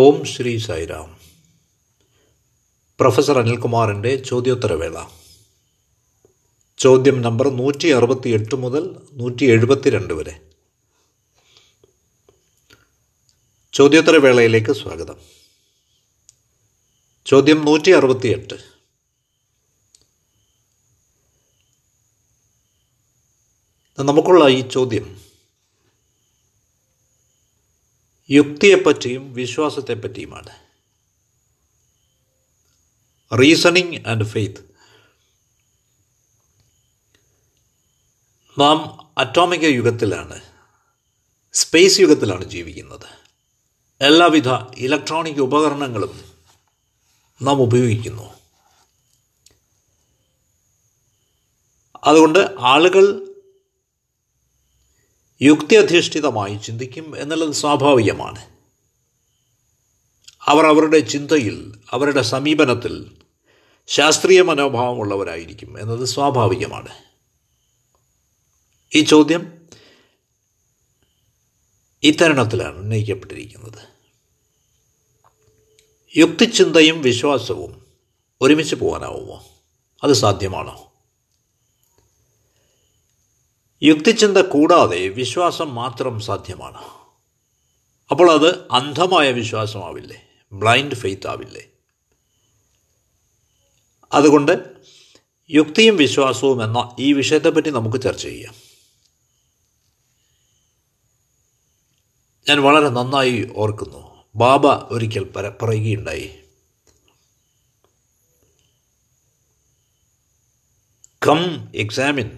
ഓം Sri Sairam. Professor അനിൽകുമാറിൻ്റെ ചോദ്യോത്തരവേള. ചോദ്യം നമ്പർ 168 മുതൽ 172 വരെ. ചോദ്യോത്തരവേളയിലേക്ക് സ്വാഗതം. ചോദ്യം 168. നമുക്കുള്ള ഈ ചോദ്യം യുക്തിയെപ്പറ്റിയും വിശ്വാസത്തെപ്പറ്റിയുമാണ്. Reasoning and faith. നാം അറ്റോമിക യുഗത്തിലാണ്, സ്പേസ് യുഗത്തിലാണ് ജീവിക്കുന്നത്. എല്ലാവിധ ഇലക്ട്രോണിക് ഉപകരണങ്ങളും നാം ഉപയോഗിക്കുന്നു. അതുകൊണ്ട് ആളുകൾ യുക്തി അധിഷ്ഠിതമായി ചിന്തിക്കും എന്നുള്ളത് സ്വാഭാവികമാണ്. അവർ അവരുടെ ചിന്തയിൽ, അവരുടെ സമീപനത്തിൽ ശാസ്ത്രീയ മനോഭാവമുള്ളവരായിരിക്കും എന്നത് സ്വാഭാവികമാണ്. ഈ ചോദ്യം ഇത്തരണത്തിലാണ് ഉന്നയിക്കപ്പെട്ടിരിക്കുന്നത്. യുക്തിചിന്തയും വിശ്വാസവും ഒരുമിച്ച് പോകാനാവുമോ? അത് സാധ്യമാണോ? യുക്തിചിന്ത കൂടാതെ വിശ്വാസം മാത്രം സാധ്യമാണ്. അപ്പോൾ അത് അന്ധമായ വിശ്വാസമാവില്ലേ? Blind faith ആവില്ലേ? അതുകൊണ്ട് യുക്തിയും വിശ്വാസവും എന്ന ഈ വിഷയത്തെപ്പറ്റി നമുക്ക് ചർച്ച ചെയ്യാം. ഞാൻ വളരെ നന്നായി ഓർക്കുന്നു, ബാബ ഒരിക്കൽ പറയുകയുണ്ടായി, കം എക്സാമിൻ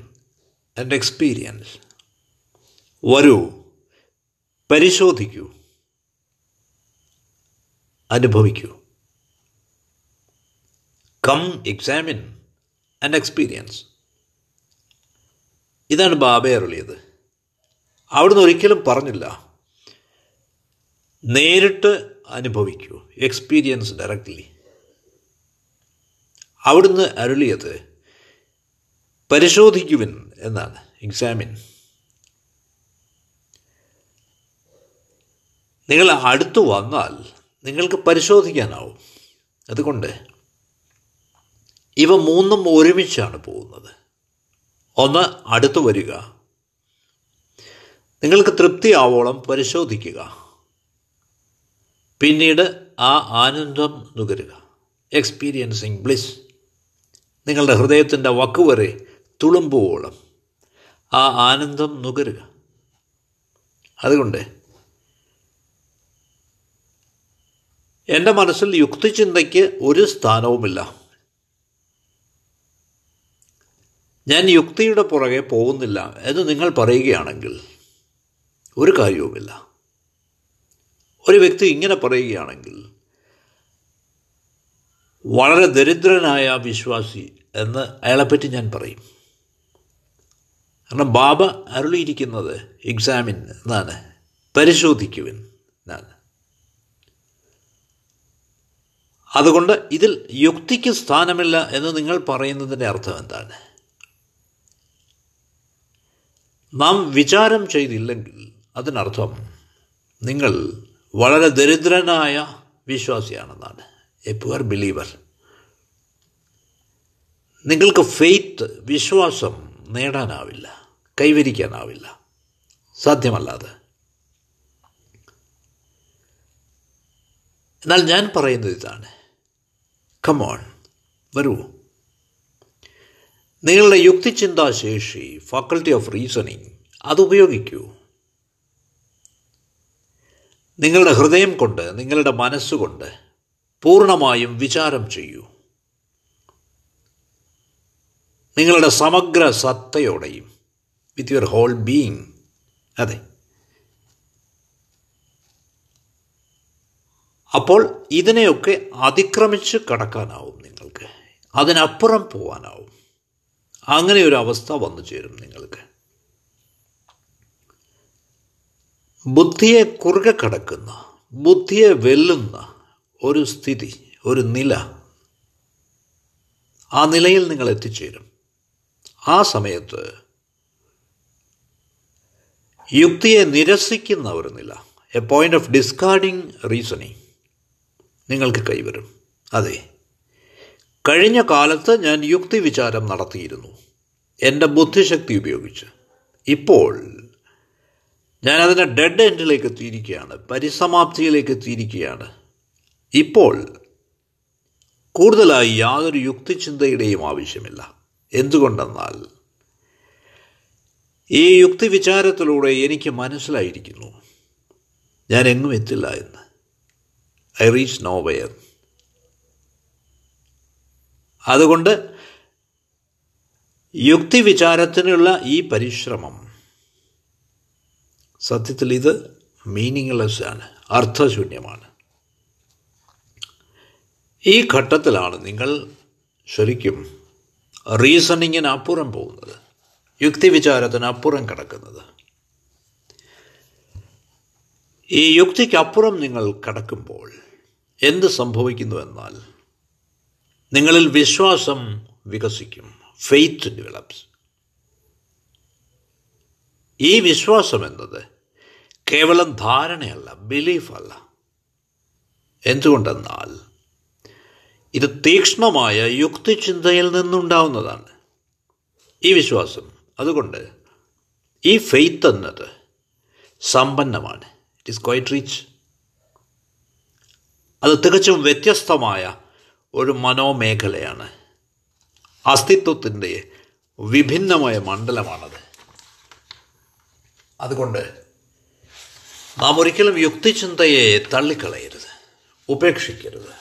ആൻഡ് എക്സ്പീരിയൻസ്. വരൂ, പരിശോധിക്കൂ, അനുഭവിക്കൂ. Come examine and experience. ഇതാണ് ബാബയെ അരുളിയത്. അവിടുന്ന് ഒരിക്കലും പറഞ്ഞില്ല നേരിട്ട് അനുഭവിക്കൂ, എക്സ്പീരിയൻസ് ഡയറക്റ്റ്ലി. അവിടുന്ന് അരുളിയത് പരിശോധിക്കുവിൻ എന്നാണ്, എക്സാമിൻ. നിങ്ങൾ അടുത്തു വന്നാൽ നിങ്ങൾക്ക് പരിശോധിക്കാനാവും. അതുകൊണ്ട് ഇവ മൂന്നും ഒരുമിച്ചാണ് പോകുന്നത്. ഒന്ന്, അടുത്തു വരിക, നിങ്ങൾക്ക് തൃപ്തിയാവോളം പരിശോധിക്കുക, പിന്നീട് ആ ആനന്ദം നുകരുക, എക്സ്പീരിയൻസിങ് ബ്ലിസ്. നിങ്ങളുടെ ഹൃദയത്തിൻ്റെ വക്കുവരെ തുളുമ്പോളം ആ ആനന്ദം നുകരുക. അതുകൊണ്ട് എൻ്റെ മനസ്സിൽ യുക്തിചിന്തയ്ക്ക് ഒരു സ്ഥാനവുമില്ല. ഞാൻ യുക്തിയുടെ പുറകെ പോകുന്നില്ല എന്ന് നിങ്ങൾ പറയുകയാണെങ്കിൽ ഒരു കാര്യവുമില്ല. ഒരു വ്യക്തി ഇങ്ങനെ പറയുകയാണെങ്കിൽ വളരെ ദരിദ്രനായ വിശ്വാസി എന്ന് അയാളെപ്പറ്റി ഞാൻ പറയും. കാരണം ബാബ അരുളിയിരിക്കുന്നത് എക്സാമിൻ എന്നാണ്, പരിശോധിക്കുവിൻ എന്നാണ്. അതുകൊണ്ട് ഇതിൽ യുക്തിക്ക് സ്ഥാനമില്ല എന്ന് നിങ്ങൾ പറയുന്നതിൻ്റെ അർത്ഥം എന്താണ്? നാം വിചാരം ചെയ്തില്ലെങ്കിൽ അതിനർത്ഥം നിങ്ങൾ വളരെ ദരിദ്രനായ വിശ്വാസിയാണെന്നാണ്. A poor believer. നിങ്ങൾക്ക് ഫെയ്ത്ത്, വിശ്വാസം നേടാനാവില്ല, കൈവരിക്കാനാവില്ല, സാധ്യമല്ലാതെ. എന്നാൽ ഞാൻ പറയുന്നത് ഇതാണ്, കമോൺ, വരൂ. നിങ്ങളുടെ യുക്തിചിന്താശേഷി, ഫാക്കൾട്ടി ഓഫ് റീസണിങ്, അതുപയോഗിക്കൂ. നിങ്ങളുടെ ഹൃദയം കൊണ്ട്, നിങ്ങളുടെ മനസ്സുകൊണ്ട് പൂർണ്ണമായും വിചാരം ചെയ്യൂ, നിങ്ങളുടെ സമഗ്ര സത്തയോടെയും, വിത്ത് യുവർ ഹോൾ ബീയിങ്. അതെ, അപ്പോൾ ഇതിനെയൊക്കെ അതിക്രമിച്ച് കടക്കാനാവും നിങ്ങൾക്ക്, അതിനപ്പുറം പോവാനാവും. അങ്ങനെ ഒരു അവസ്ഥ വന്നു ചേരും നിങ്ങൾക്ക്. ബുദ്ധിയെ കുറുകെ കടക്കുന്ന, ബുദ്ധിയെ വെല്ലുന്ന ഒരു സ്ഥിതി, ഒരു നില, ആ നിലയിൽ നിങ്ങൾ എത്തിച്ചേരും. ആ സമയത്ത് യുക്തിയെ നിരസിക്കുന്ന ഒരു നില, a point of discarding reasoning, നിങ്ങൾക്ക് കൈവരും. അതെ, കഴിഞ്ഞ കാലത്ത് ഞാൻ യുക്തി വിചാരം നടത്തിയിരുന്നു, എൻ്റെ ബുദ്ധിശക്തി ഉപയോഗിച്ച്. ഇപ്പോൾ ഞാനതിൻ്റെ ഡെഡ് എൻഡിലേക്ക് എത്തിയിരിക്കുകയാണ്, പരിസമാപ്തിയിലേക്ക് എത്തിയിരിക്കുകയാണ്. ഇപ്പോൾ കൂടുതലായി യാതൊരു യുക്തിചിന്തയുടെയും ആവശ്യമില്ല. എന്തുകൊണ്ടെന്നാൽ ഈ യുക്തി വിചാരത്തിലൂടെ എനിക്ക് മനസ്സിലായിരിക്കുന്നു ഞാൻ എങ്ങും എത്തില്ല എന്ന്. I reach nowhere. അതുകൊണ്ട് യുക്തി വിചാരത്തിനുള്ള ഈ പരിശ്രമം സത്യത്തിൽ ഇത് മീനിങ്ലെസ് ആണ്, അർത്ഥശൂന്യമാണ്. ഈ ഘട്ടത്തിലാണ് നിങ്ങൾ ശരിക്കും റീസണിങ്ങിന് അപ്പുറം പോകുന്നത്, യുക്തി വിചാരത്തിന് അപ്പുറം കടക്കുന്നത്. ഈ യുക്തിക്കപ്പുറം നിങ്ങൾ കടക്കുമ്പോൾ എന്ത് സംഭവിക്കുന്നുവെന്നാൽ നിങ്ങളിൽ വിശ്വാസം വികസിക്കും, ഫെയ്ത്ത് ഡെവലപ്സ്. ഈ വിശ്വാസം എന്നത് കേവലം ധാരണയല്ല, ബിലീഫല്ല. എന്തുകൊണ്ടെന്നാൽ ഇത് തീക്ഷ്ണമായ യുക്തിചിന്തയിൽ നിന്നുണ്ടാവുന്നതാണ് ഈ വിശ്വാസം. അതുകൊണ്ട് ഈ ഫെയ്ത്ത് എന്നത് സമ്പന്നമാണ്. It is quite rich. അത് തികച്ചും വ്യത്യസ്തമായ ഒരു മനോമേഖലയാണ്, അസ്തിത്വത്തിൻ്റെ വിഭിന്നമായ മണ്ഡലമാണത്. അതുകൊണ്ട് നാം ഒരിക്കലും യുക്തിചിന്തയെ തള്ളിക്കളയരുത്, ഉപേക്ഷിക്കരുത്.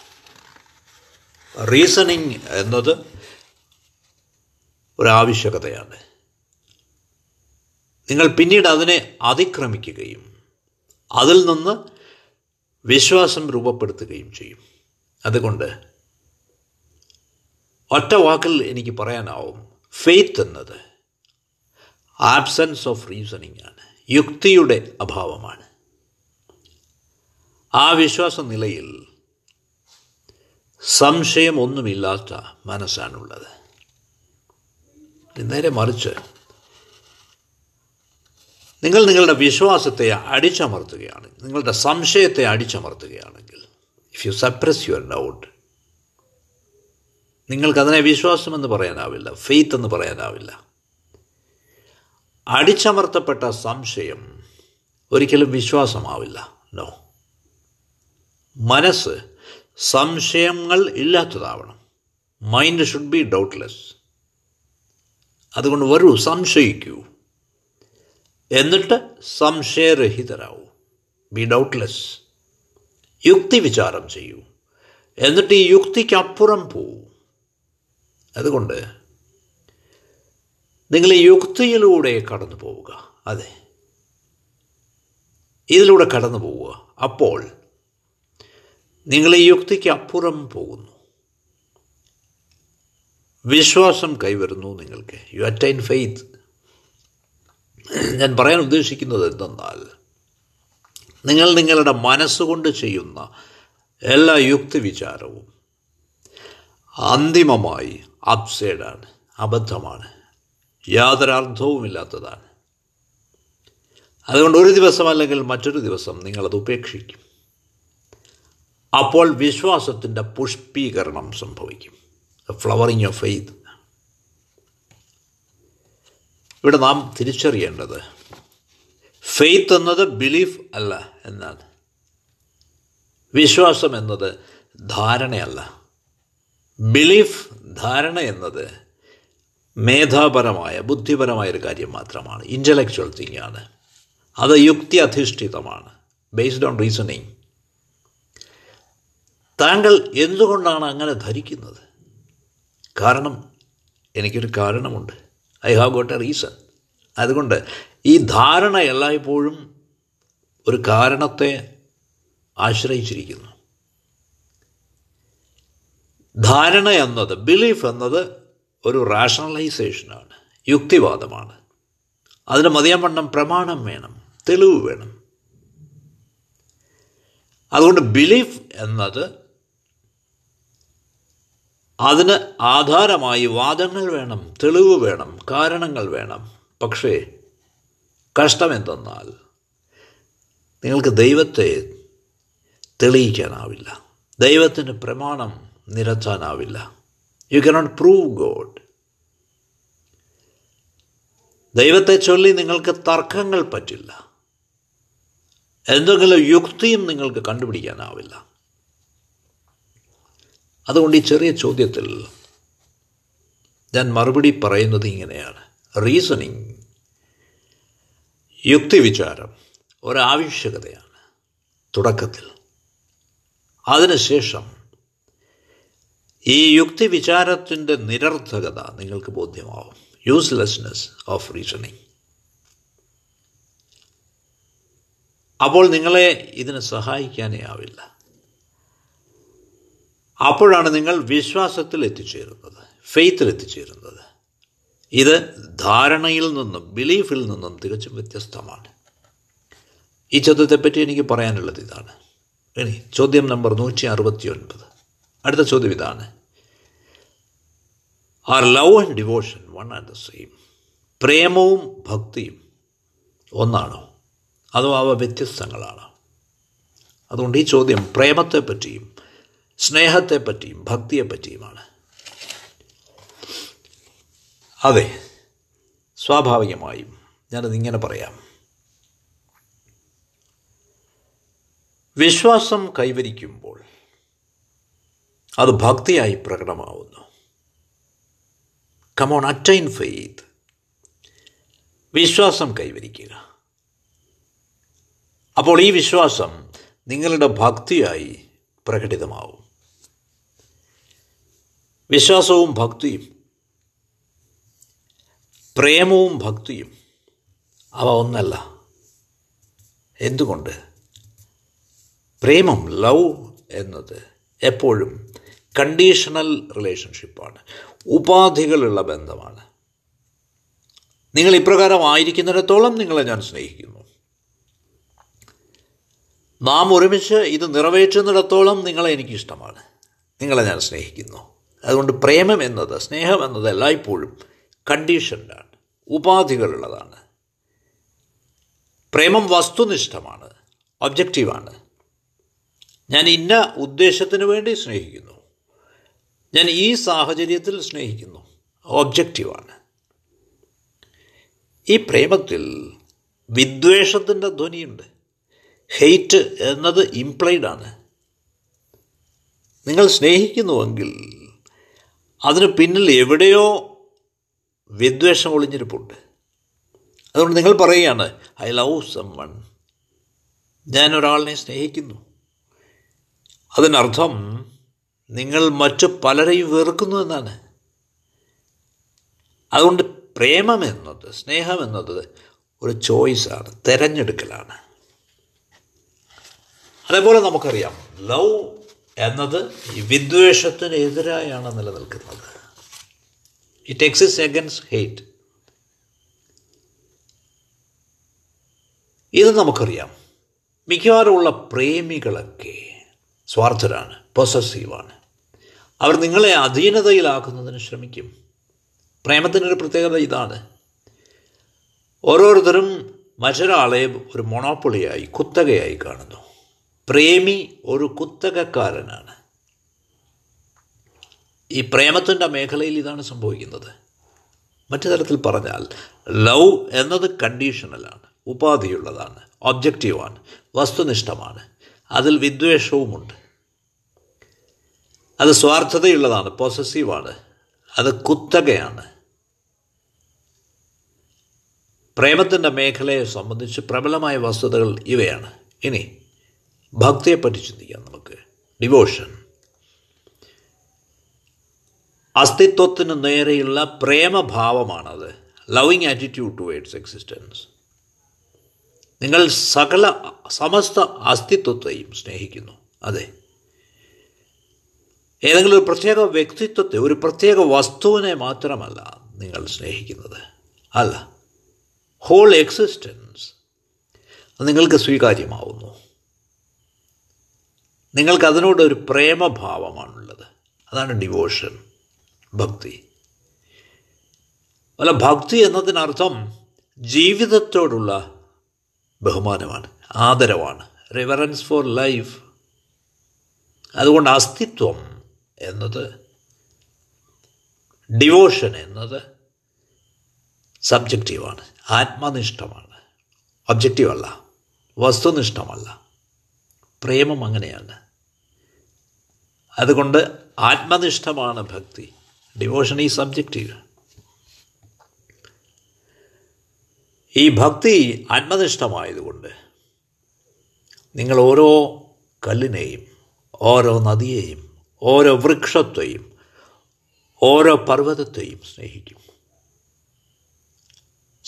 റീസണിങ് എന്നത് ഒരാവശ്യകതയാണ്. നിങ്ങൾ പിന്നീട് അതിനെ അതിക്രമിക്കുകയും അതിൽ നിന്ന് വിശ്വാസം രൂപപ്പെടുത്തുകയും ചെയ്യും. അതുകൊണ്ട് ഒറ്റ വാക്കിൽ എനിക്ക് പറയാനാവും, ഫെയ്ത്ത് എന്നത് ആബ്സെൻസ് ഓഫ് റീസണിങ് ആണ്, യുക്തിയുടെ അഭാവമാണ്. ആ വിശ്വാസ നിലയിൽ സംശയമൊന്നുമില്ലാത്ത മനസ്സാണുള്ളത്. നേരെ മറിച്ച് നിങ്ങൾ നിങ്ങളുടെ വിശ്വാസത്തെ അടിച്ചമർത്തുകയാണ്, നിങ്ങളുടെ സംശയത്തെ അടിച്ചമർത്തുകയാണെങ്കിൽ, if you suppress your doubt, നിങ്ങൾക്കതിനെ വിശ്വാസമെന്ന് പറയാനാവില്ല, ഫെയ്ത്ത് എന്ന് പറയാനാവില്ല. അടിച്ചമർത്തപ്പെട്ട സംശയം ഒരിക്കലും വിശ്വാസമാവില്ല. നോ, മനസ്സ് സംശയങ്ങൾ ഇല്ലാത്തതാവണം. Mind should be doubtless. അതുകൊണ്ട് വരൂ, സംശയിക്കൂ, എന്നിട്ട് സംശയരഹിതരാവൂ. B doubtless. യുക്തി വിചാരം ചെയ്യൂ, എന്നിട്ട് ഈ യുക്തിക്കപ്പുറം പോവൂ. അതുകൊണ്ട് നിങ്ങൾ ഈ യുക്തിയിലൂടെ കടന്നു പോവുക. അതെ, ഇതിലൂടെ കടന്നു പോവുക. അപ്പോൾ നിങ്ങൾ ഈ യുക്തിക്ക് അപ്പുറം പോകുന്നു, വിശ്വാസം കൈവരുന്നു നിങ്ങൾക്ക്. You attain faith. ഞാൻ പറയാൻ ഉദ്ദേശിക്കുന്നത് എന്തെന്നാൽ, നിങ്ങൾ നിങ്ങളുടെ മനസ്സുകൊണ്ട് ചെയ്യുന്ന എല്ലാ യുക്തി വിചാരവും അന്തിമമായി അപ്സൈഡാണ്, അബദ്ധമാണ്, യാതൊരർത്ഥവുമില്ലാത്തതാണ്. അതുകൊണ്ട് ഒരു ദിവസം അല്ലെങ്കിൽ മറ്റൊരു ദിവസം നിങ്ങളത് ഉപേക്ഷിക്കും. അപ്പോൾ വിശ്വാസത്തിൻ്റെ പുഷ്പീകരണം സംഭവിക്കും, ഫ്ലവറിങ് ഓഫ് ഫെയ്ത്ത്. ഇവിടെ നാം തിരിച്ചറിയേണ്ടത് ഫെയ്ത്ത് എന്നത് ബിലീഫ് അല്ല എന്നാണ്, വിശ്വാസം എന്നത് ധാരണയല്ല. ബിലീഫ്, ധാരണ എന്നത് മേധാപരമായ ബുദ്ധിപരമായൊരു കാര്യം മാത്രമാണ്, ഇൻ്റലക്ച്വൽ തിങ് ആണ്. അത് യുക്തി അധിഷ്ഠിതമാണ്, ബേസ്ഡ് ഓൺ റീസണിങ്. താങ്കൾ എന്തുകൊണ്ടാണ് അങ്ങനെ ധരിക്കുന്നത്? കാരണം എനിക്കൊരു കാരണമുണ്ട്, I have got a reason. അതുകൊണ്ട് ഈ ധാരണ എല്ലായ്പ്പോഴും ഒരു കാരണത്തെ ആശ്രയിച്ചിരിക്കുന്നു. ധാരണ എന്നത്, ബിലീഫ് എന്നത് ഒരു റാഷണലൈസേഷനാണ്, യുക്തിവാദമാണ്. അതിന് മതിയായ വണ്ണം പ്രമാണം വേണം, തെളിവ് വേണം. അതുകൊണ്ട് ബിലീഫ് എന്നത് അതിന് ആധാരമായി വാദങ്ങൾ വേണം, തെളിവ് വേണം, കാരണങ്ങൾ വേണം. പക്ഷേ കഷ്ടമെന്തെന്നാൽ നിങ്ങൾക്ക് ദൈവത്തെ തെളിയിക്കാനാവില്ല, ദൈവത്തിന് പ്രമാണം നിരത്താനാവില്ല. You cannot prove God. ദൈവത്തെ ചൊല്ലി നിങ്ങൾക്ക് തർക്കങ്ങൾ പറ്റില്ല, എന്തെങ്കിലും യുക്തിയും നിങ്ങൾക്ക് കണ്ടുപിടിക്കാനാവില്ല. അതുകൊണ്ട് ഈ ചെറിയ ചോദ്യത്തിൽ ഞാൻ മറുപടി പറയുന്നത് ഇങ്ങനെയാണ്. റീസണിങ്, യുക്തിവിചാരം ഒരാവശ്യകതയാണ് തുടക്കത്തിൽ. അതിനുശേഷം ഈ യുക്തിവിചാരത്തിൻ്റെ നിരർത്ഥകത നിങ്ങൾക്ക് ബോധ്യമാവും, യൂസ്ലെസ്നെസ് ഓഫ് റീസണിങ്. അപ്പോൾ നിങ്ങളെ ഇതിന് സഹായിക്കാനേ ആവില്ല. അപ്പോഴാണ് നിങ്ങൾ വിശ്വാസത്തിൽ എത്തിച്ചേരുന്നത്, ഫെയ്ത്തിൽ എത്തിച്ചേരുന്നത്. ഇത് ധാരണയിൽ നിന്നും ബിലീഫിൽ നിന്നും തികച്ചും വ്യത്യസ്തമാണ്. ഈ ചോദ്യത്തെപ്പറ്റി എനിക്ക് പറയാനുള്ളത് ഇതാണ്. ഇനി ചോദ്യം നമ്പർ 169. അടുത്ത ചോദ്യം ഇതാണ്. Are love and devotion one and the same? പ്രേമവും ഭക്തിയും ഒന്നാണോ അതോ അവ വ്യത്യസ്തങ്ങളാണോ? അതുകൊണ്ട് ഈ ചോദ്യം പ്രേമത്തെപ്പറ്റിയും സ്നേഹത്തെപ്പറ്റിയും ഭക്തിയെപ്പറ്റിയുമാണ്. അതെ, സ്വാഭാവികമായും ഞാനതിങ്ങനെ പറയാം. വിശ്വാസം കൈവരിക്കുമ്പോൾ അത് ഭക്തിയായി പ്രകടമാവുന്നു. Come on, attain faith. വിശ്വാസം കൈവരിക്കുക. അപ്പോൾ ഈ വിശ്വാസം നിങ്ങളുടെ ഭക്തിയായി പ്രകടിതമാവും. വിശ്വാസവും ഭക്തിയും, പ്രേമവും ഭക്തിയും, അവ ഒന്നല്ല. എന്തുകൊണ്ട്? പ്രേമം, ലവ് എന്നത് എപ്പോഴും കണ്ടീഷണൽ റിലേഷൻഷിപ്പാണ്, ഉപാധികളുള്ള ബന്ധമാണ്. നിങ്ങൾ ഇപ്രകാരമായിരിക്കുന്നിടത്തോളം നിങ്ങളെ ഞാൻ സ്നേഹിക്കുന്നു, നാം ഒരുമിച്ച് ഇത് നിറവേറ്റുന്നിടത്തോളം നിങ്ങളെ എനിക്കിഷ്ടമാണ്, നിങ്ങളെ ഞാൻ സ്നേഹിക്കുന്നു. അതുകൊണ്ട് പ്രേമം എന്നത്, സ്നേഹം എന്നത് എല്ലായ്പ്പോഴും കണ്ടീഷൻഡാണ്, ഉപാധികളുള്ളതാണ്. പ്രേമം വസ്തുനിഷ്ഠമാണ്, ഒബ്ജക്റ്റീവാണ്. ഞാൻ ഇന്ന ഉദ്ദേശത്തിന് വേണ്ടി സ്നേഹിക്കുന്നു, ഞാൻ ഈ സാഹചര്യത്തിൽ സ്നേഹിക്കുന്നു, ഒബ്ജക്റ്റീവാണ്. ഈ പ്രേമത്തിൽ വിദ്വേഷത്തിൻ്റെ ധ്വനിയുണ്ട്. ഹെയ്റ്റ് എന്നത് ഇംപ്ലൈഡാണ്. നിങ്ങൾ സ്നേഹിക്കുന്നുവെങ്കിൽ അതിന് പിന്നിൽ എവിടെയോ വിദ്വേഷം ഒളിഞ്ഞിരിപ്പുണ്ട്. അതുകൊണ്ട് നിങ്ങൾ പറയുകയാണ് ഐ ലവ് സംവൺ, ഞാനൊരാളിനെ സ്നേഹിക്കുന്നു. അതിനർത്ഥം നിങ്ങൾ മറ്റു പലരെയും വെറുക്കുന്നു എന്നാണ്. അതുകൊണ്ട് പ്രേമമെന്നത്, സ്നേഹമെന്നത് ഒരു ചോയ്സാണ്, തിരഞ്ഞെടുക്കലാണ്. അതേപോലെ നമുക്കറിയാം ലവ് എന്നത് വിദ്വേഷത്തിനെതിരായാണ് നിലനിൽക്കുന്നത്. It exist against hate. ഇത് നമുക്കറിയാം. മിക്കവാറുമുള്ള പ്രേമികളൊക്കെ സ്വാർത്ഥരാണ്, പൊസസീവാണ്. അവർ നിങ്ങളെ അധീനതയിലാക്കുന്നതിന് ശ്രമിക്കും. പ്രേമത്തിനൊരു പ്രത്യേകത ഇതാണ്. ഓരോരുത്തരും മറ്റൊരാളെ ഒരു മൊണോപ്പൊളിയായി, കുത്തകയായി കാണുന്നു. പ്രേമി ഒരു കുത്തകക്കാരനാണ്. ഈ പ്രേമത്തിൻ്റെ മേഖലയിൽ ഇതാണ് സംഭവിക്കുന്നത്. മറ്റു തരത്തിൽ പറഞ്ഞാൽ ലവ് എന്നത് കണ്ടീഷണലാണ്, ഉപാധിയുള്ളതാണ്, ഒബ്ജക്റ്റീവാണ്, വസ്തുനിഷ്ഠമാണ്. അതിൽ വിദ്വേഷവുമുണ്ട്. അത് സ്വാർത്ഥതയുള്ളതാണ്, പോസസീവാണ്, അത് കുത്തകയാണ്. പ്രേമത്തിൻ്റെ മേഖലയെ സംബന്ധിച്ച് പ്രബലമായ വസ്തുതകൾ ഇവയാണ്. ഇനി ഭക്തിയെപ്പറ്റി ചിന്തിക്കാം. നമുക്ക് ഡിവോഷൻ, അസ്തിത്വത്തിന് നേരെയുള്ള പ്രേമഭാവമാണത്, ലവിങ് ആറ്റിറ്റ്യൂഡ് ടുവേർഡ്സ് എക്സിസ്റ്റൻസ്. നിങ്ങൾ സകല സമസ്ത അസ്തിത്വത്തെയും സ്നേഹിക്കുന്നു. അതെ, ഏതെങ്കിലും ഒരു പ്രത്യേക വ്യക്തിത്വത്തെ, ഒരു പ്രത്യേക വസ്തുവിനെ മാത്രമല്ല നിങ്ങൾ സ്നേഹിക്കുന്നത്, അല്ല, ഹോൾ എക്സിസ്റ്റൻസ് നിങ്ങൾക്ക് സ്വീകാര്യമാവുന്നു. നിങ്ങൾക്കതിനോടൊരു പ്രേമഭാവമാണുള്ളത്. അതാണ് ഡിവോഷൻ, ഭക്തി. അല്ല, ഭക്തി എന്നതിനർത്ഥം ജീവിതത്തോടുള്ള ബഹുമാനമാണ്, ആദരവാണ്, റിവറൻസ് ഫോർ ലൈഫ്. അതുകൊണ്ട് അസ്തിത്വം എന്നത്, ഡിവോഷൻ എന്നത് സബ്ജക്റ്റീവാണ്, ആത്മനിഷ്ഠമാണ്, ഒബ്ജക്റ്റീവല്ല, വസ്തുനിഷ്ഠമല്ല. പ്രേമം അങ്ങനെയാണ്. അതുകൊണ്ട് ആത്മനിഷ്ഠമാണ് ഭക്തി. Devotion is subjective. ഈ ഭക്തി ആത്മനിഷ്ഠമായതുകൊണ്ട് നിങ്ങൾ ഓരോ കല്ലിനെയും ഓരോ നദിയെയും ഓരോ വൃക്ഷത്തെയും ഓരോ പർവ്വതത്തെയും സ്നേഹിക്കും.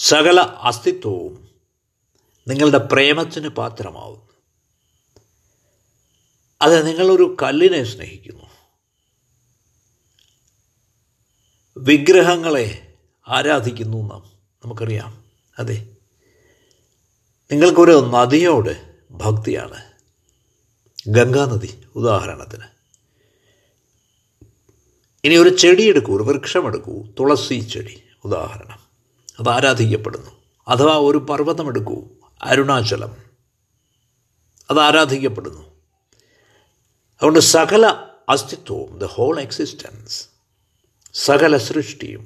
സകല അസ്തിത്വവും നിങ്ങളുടെ പ്രേമത്തിന് പാത്രമാവുന്നു. അത് നിങ്ങളൊരു കല്ലിനെ സ്നേഹിക്കുന്നു, വിഗ്രഹങ്ങളെ ആരാധിക്കുന്നു നാം, നമുക്കറിയാം. അതെ, നിങ്ങൾക്കൊരു നദിയോട് ഭക്തിയാണ്. ഗംഗാനദി ഉദാഹരണത്തിന്. ഇനി ഒരു ചെടിയെടുക്കൂ, ഒരു വൃക്ഷമെടുക്കൂ, തുളസി ചെടി ഉദാഹരണം, അത് ആരാധിക്കപ്പെടുന്നു. അഥവാ ഒരു പർവ്വതമെടുക്കൂ, അരുണാചലം, അത് ആരാധിക്കപ്പെടുന്നു. അതുകൊണ്ട് സകല അസ്തിത്വവും, ദ ഹോൾ എക്സിസ്റ്റൻസ്, സകല സൃഷ്ടിയും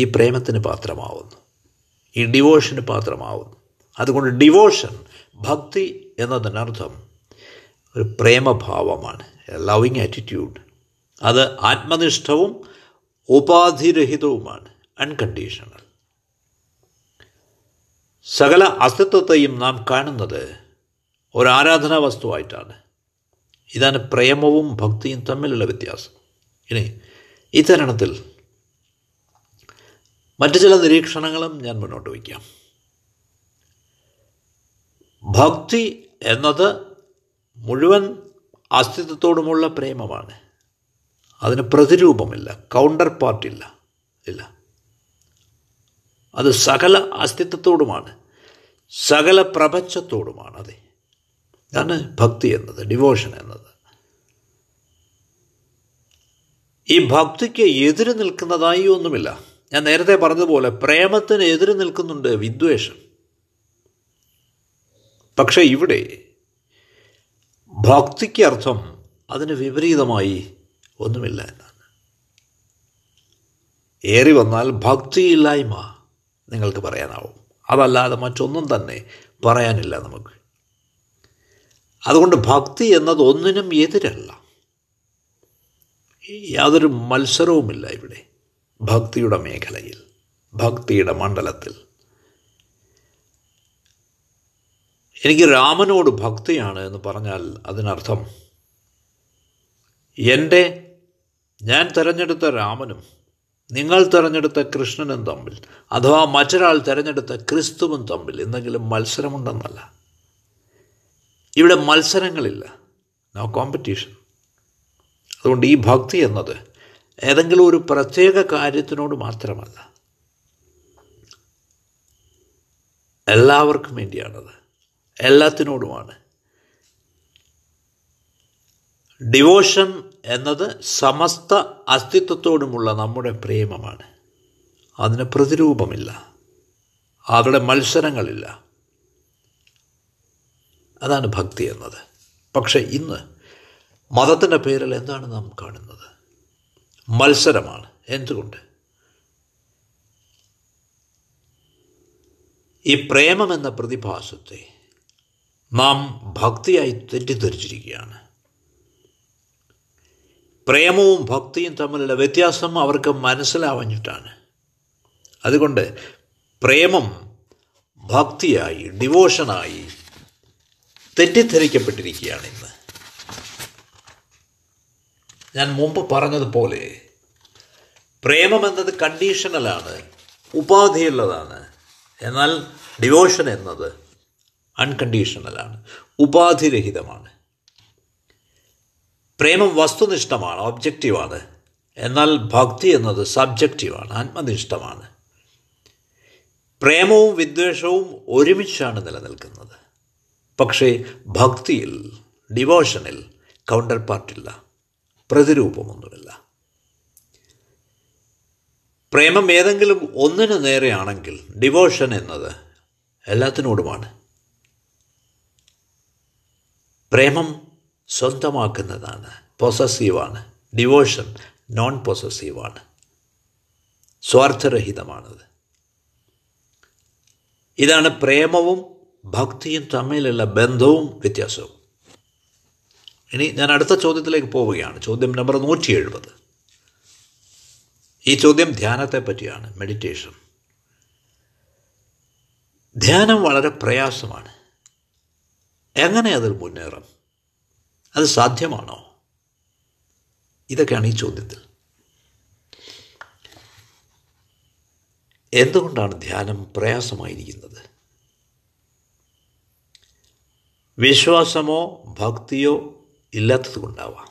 ഈ പ്രേമത്തിന് പാത്രമാവുന്നു, ഈ ഡിവോഷന് പാത്രമാവുന്നു. അതുകൊണ്ട് ഡിവോഷൻ, ഭക്തി എന്നതിനർത്ഥം ഒരു പ്രേമഭാവമാണ്, ലവിങ് ആറ്റിറ്റ്യൂഡ്. അത് ആത്മനിഷ്ഠവും ഉപാധിരഹിതവുമാണ്, അൺകണ്ടീഷണൽ. സകല അസ്തിത്വത്തെയും നാം കാണുന്നത് ഒരു ആരാധനാ വസ്തുവായിട്ടാണ്. ഇതാണ് പ്രേമവും ഭക്തിയും തമ്മിലുള്ള വ്യത്യാസം. ഇനി ഈ തരണത്തിൽ മറ്റു ചില നിരീക്ഷണങ്ങളും ഞാൻ മുന്നോട്ട് വയ്ക്കാം. ഭക്തി എന്നത് മുഴുവൻ അസ്തിത്വത്തോടുമുള്ള പ്രേമമാണ്. അതിന് പ്രതിരൂപമില്ല, കൗണ്ടർ പാർട്ടില്ല, ഇല്ല. അത് സകല അസ്തിത്വത്തോടുമാണ്, സകല പ്രപഞ്ചത്തോടുമാണ്. അതെ, ഇതാണ് ഭക്തി എന്നത്, ഡിവോഷൻ എന്നത്. ഈ ഭക്തിക്ക് എതിര് നിൽക്കുന്നതായി ഒന്നുമില്ല. ഞാൻ നേരത്തെ പറഞ്ഞതുപോലെ പ്രേമത്തിന് എതിര് നിൽക്കുന്നുണ്ട് വിദ്വേഷം. പക്ഷേ ഇവിടെ ഭക്തിക്ക് അർത്ഥം അതിന് വിപരീതമായി ഒന്നുമില്ല എന്നാണ്. ഏറി വന്നാൽ ഭക്തിയില്ലായ്മ നിങ്ങൾക്ക് പറയാനാവും, അതല്ലാതെ മറ്റൊന്നും തന്നെ പറയാനില്ല നമുക്ക്. അതുകൊണ്ട് ഭക്തി എന്നത് ഒന്നിനും എതിരല്ല, യാതൊരു മത്സരവുമില്ല ഇവിടെ ഭക്തിയുടെ മേഖലയിൽ, ഭക്തിയുടെ മണ്ഡലത്തിൽ. എനിക്ക് രാമനോട് ഭക്തിയാണ് എന്ന് പറഞ്ഞാൽ അതിനർത്ഥം ഞാൻ തിരഞ്ഞെടുത്ത രാമനും നിങ്ങൾ തിരഞ്ഞെടുത്ത കൃഷ്ണനും തമ്മിൽ, അഥവാ മറ്റൊരാൾ തിരഞ്ഞെടുത്ത ക്രിസ്തുവും തമ്മിൽ എന്തെങ്കിലും മത്സരമുണ്ടെന്നല്ല. ഇവിടെ മത്സരങ്ങളില്ല, നോ കോമ്പറ്റീഷൻ. അതുകൊണ്ട് ഈ ഭക്തി എന്നത് ഏതെങ്കിലും ഒരു പ്രത്യേക കാര്യത്തിനോട് മാത്രമല്ല, എല്ലാവർക്കും വേണ്ടിയാണത്, എല്ലാത്തിനോടുമാണ്. ഡിവോഷൻ എന്നത് സമസ്ത അസ്തിത്വത്തോടുമുള്ള നമ്മുടെ പ്രേമമാണ്. അതിന് പ്രതിരൂപമില്ല, അവിടെ മത്സരങ്ങളില്ല. അതാണ് ഭക്തി എന്നത്. പക്ഷേ ഇന്ന് മതത്തിൻ്റെ പേരിൽ എന്താണ് നാം കാണുന്നത്? മത്സരമാണ്. എന്തുകൊണ്ട്? ഈ പ്രേമമെന്ന പ്രതിഭാസത്തെ നാം ഭക്തിയായി തെറ്റിദ്ധരിച്ചിരിക്കുകയാണ്. പ്രേമവും ഭക്തിയും തമ്മിലുള്ള വ്യത്യാസം അവർക്ക് മനസ്സിലാവഞ്ഞിട്ടാണ്. അതുകൊണ്ട് പ്രേമം ഭക്തിയായി, ഡിവോഷനായി തെറ്റിദ്ധരിക്കപ്പെട്ടിരിക്കുകയാണ് ഇന്ന്. ഞാൻ മുമ്പ് പറഞ്ഞതുപോലെ പ്രേമം എന്നത് കണ്ടീഷണലാണ്, ഉപാധിയുള്ളതാണ്. എന്നാൽ ഡിവോഷൻ എന്നത് അൺകണ്ടീഷണലാണ്, ഉപാധിരഹിതമാണ്. പ്രേമം വസ്തുനിഷ്ഠമാണ്, ഒബ്ജക്റ്റീവാണ്. എന്നാൽ ഭക്തി എന്നത് സബ്ജക്റ്റീവാണ്, ആത്മനിഷ്ഠമാണ്. പ്രേമവും വിദ്വേഷവും ഒരുമിച്ചാണ് നിലനിൽക്കുന്നത്. പക്ഷേ ഭക്തിയിൽ, ഡിവോഷനിൽ കൗണ്ടർ പാർട്ടില്ല, പ്രതിരൂപമൊന്നുമില്ല. പ്രേമം ഏതെങ്കിലും ഒന്നിനു നേരെയാണെങ്കിൽ ഡിവോഷൻ എന്നത് എല്ലാത്തിനോടുമാണ്. പ്രേമം സ്വന്തമാക്കുന്നതാണ്. പൊസസീവാണ്. Devotion non പൊസസീവാണ്, സ്വാർത്ഥരഹിതമാണത്. ഇതാണ് പ്രേമവും ഭക്തിയും തമ്മിലുള്ള ബന്ധവും വ്യത്യാസവും. ഇനി ഞാൻ അടുത്ത ചോദ്യത്തിലേക്ക് പോവുകയാണ്. ചോദ്യം നമ്പർ 170. ഈ ചോദ്യം ധ്യാനത്തെ പറ്റിയാണ്, മെഡിറ്റേഷൻ. ധ്യാനം വളരെ പ്രയാസമാണ്. എങ്ങനെ അതിൽ മുന്നേറും? അത് സാധ്യമാണോ? ഇതൊക്കെയാണ് ഈ ചോദ്യത്തിൽ. എന്തുകൊണ്ടാണ് ധ്യാനം പ്രയാസമായിരിക്കുന്നത്? വിശ്വാസമോ ഭക്തിയോ ഇല്ലാത്തത് കൊണ്ടാവാം.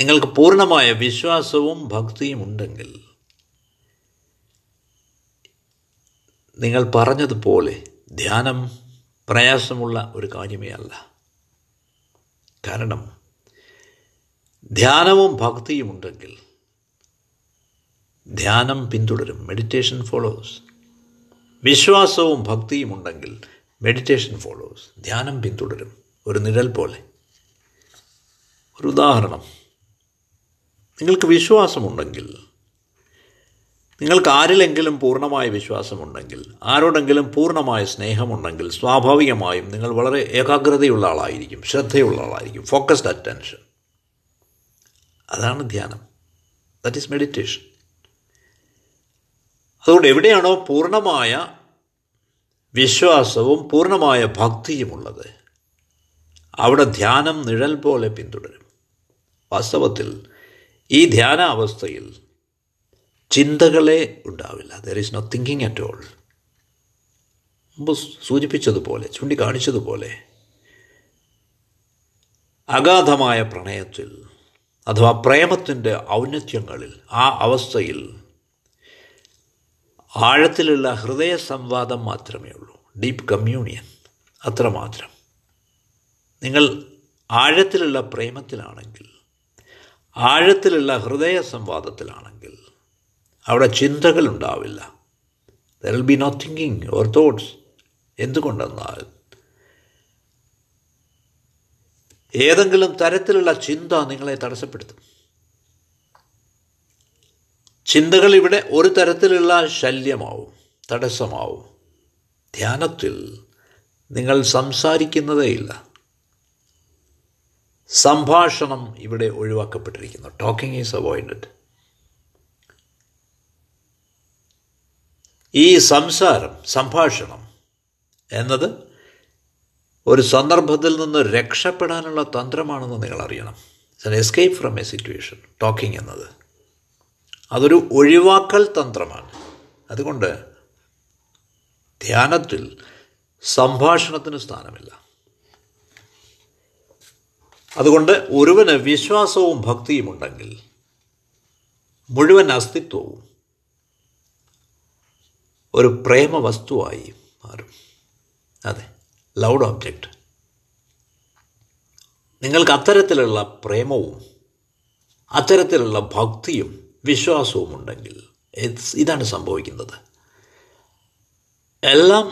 നിങ്ങൾക്ക് പൂർണ്ണമായ വിശ്വാസവും ഭക്തിയും ഉണ്ടെങ്കിൽ നിങ്ങൾ പറഞ്ഞതുപോലെ ധ്യാനം പ്രയാസമുള്ള ഒരു കാര്യമേ അല്ല. കാരണം ധ്യാനവും ഭക്തിയും ഉണ്ടെങ്കിൽ ധ്യാനം പിന്തുടരും, മെഡിറ്റേഷൻ ഫോളോസ്. വിശ്വാസവും ഭക്തിയും ഉണ്ടെങ്കിൽ മെഡിറ്റേഷൻ ഫോളോസ്, ധ്യാനം പിന്തുടരും, ഒരു നിഴൽ പോലെ. ഒരു ഉദാഹരണം, നിങ്ങൾക്ക് വിശ്വാസമുണ്ടെങ്കിൽ, നിങ്ങൾക്ക് ആരിലെങ്കിലും പൂർണ്ണമായ വിശ്വാസമുണ്ടെങ്കിൽ, ആരോടെങ്കിലും പൂർണ്ണമായ സ്നേഹമുണ്ടെങ്കിൽ, സ്വാഭാവികമായും നിങ്ങൾ വളരെ ഏകാഗ്രതയുള്ള ആളായിരിക്കും, ശ്രദ്ധയുള്ള ആളായിരിക്കും, ഫോക്കസ്ഡ് അറ്റൻഷൻ. അതാണ് ധ്യാനം. That is meditation. അതുകൊണ്ട് എവിടെയാണോ പൂർണ്ണമായ വിശ്വാസവും പൂർണ്ണമായ ഭക്തിയുമുള്ളത് അവിടെ ധ്യാനം നിഴൽ പോലെ പിന്തുടരും. വാസ്തവത്തിൽ ഈ ധ്യാന അവസ്ഥയിൽ ചിന്തകളെ ഉണ്ടാവില്ല. There is no thinking at all. മുമ്പ് സൂചിപ്പിച്ചതുപോലെ, ചൂണ്ടിക്കാണിച്ചതുപോലെ, അഗാധമായ പ്രണയത്തിൽ അഥവാ പ്രേമത്തിൻ്റെ ഔന്നത്യങ്ങളിൽ, ആ അവസ്ഥയിൽ ആഴത്തിലുള്ള ഹൃദയ സംവാദം മാത്രമേ ഉള്ളൂ. ഡീപ്പ് കമ്മ്യൂണിയൻ, അത്രമാത്രം. നിങ്ങൾ ആഴത്തിലുള്ള പ്രേമത്തിലാണെങ്കിൽ, ആഴത്തിലുള്ള ഹൃദയ സംവാദത്തിലാണെങ്കിൽ അവിടെ ചിന്തകളുണ്ടാവില്ല. There will be no thinking or thoughts. എന്തുകൊണ്ടെന്നാൽ ഏതെങ്കിലും തരത്തിലുള്ള ചിന്ത നിങ്ങളെ തടസ്സപ്പെടുത്തും. ചിന്തകൾ ഇവിടെ ഒരു തരത്തിലുള്ള ശല്യമാവും, തടസ്സമാവും. ധ്യാനത്തിൽ നിങ്ങൾ സംസാരിക്കുന്നതേയില്ല. സംഭാഷണം ഇവിടെ ഒഴിവാക്കപ്പെട്ടിരിക്കുന്നു. Talking is avoided. ഈ സംസാരം, സംഭാഷണം എന്നത് ഒരു സന്ദർഭത്തിൽ നിന്ന് രക്ഷപ്പെടാനുള്ള തന്ത്രമാണെന്ന് നിങ്ങൾ അറിയണം. It's an escape from a situation. Talking എന്നത് അതൊരു ഒഴിവാക്കൽ തന്ത്രമാണ്. അതുകൊണ്ട് ധ്യാനത്തിൽ സംഭാഷണത്തിന് സ്ഥാനമില്ല. അതുകൊണ്ട് ഒരുവന് വിശ്വാസവും ഭക്തിയുമുണ്ടെങ്കിൽ മുഴുവൻ അസ്തിത്വവും ഒരു പ്രേമവസ്തുവായി മാറും. അതെ, ലൗഡ് ഒബ്ജക്റ്റ്. നിങ്ങൾക്ക് അത്തരത്തിലുള്ള പ്രേമവും അത്തരത്തിലുള്ള ഭക്തിയും വിശ്വാസവും ഉണ്ടെങ്കിൽ ഇതാണ് സംഭവിക്കുന്നത്. എല്ലാം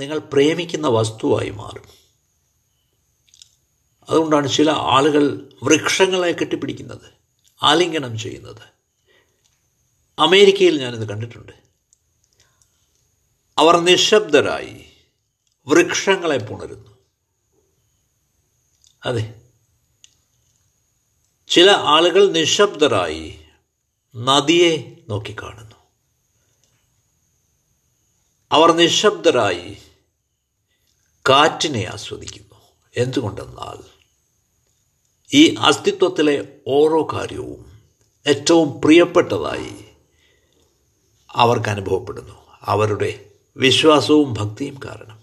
നിങ്ങൾ പ്രേമിക്കുന്ന വസ്തുവായി മാറും. അതുകൊണ്ടാണ് ചില ആളുകൾ വൃക്ഷങ്ങളെ കെട്ടിപ്പിടിക്കുന്നത്, ആലിംഗനം ചെയ്യുന്നത്. അമേരിക്കയിൽ ഞാനിത് കണ്ടിട്ടുണ്ട്. അവർ നിശബ്ദരായി വൃക്ഷങ്ങളെ പുണരുന്നു. അതെ, ചില ആളുകൾ നിശബ്ദരായി നദിയെ നോക്കിക്കാണുന്നു. അവർ നിശബ്ദരായി കാറ്റിനെ ആസ്വദിക്കുന്നു. എന്തുകൊണ്ടെന്നാൽ ഈ അസ്തിത്വത്തിലെ ഓരോ കാര്യവും ഏറ്റവും പ്രിയപ്പെട്ടതായി അവർക്ക് അനുഭവപ്പെടുന്നു, അവരുടെ വിശ്വാസവും ഭക്തിയും കാരണം.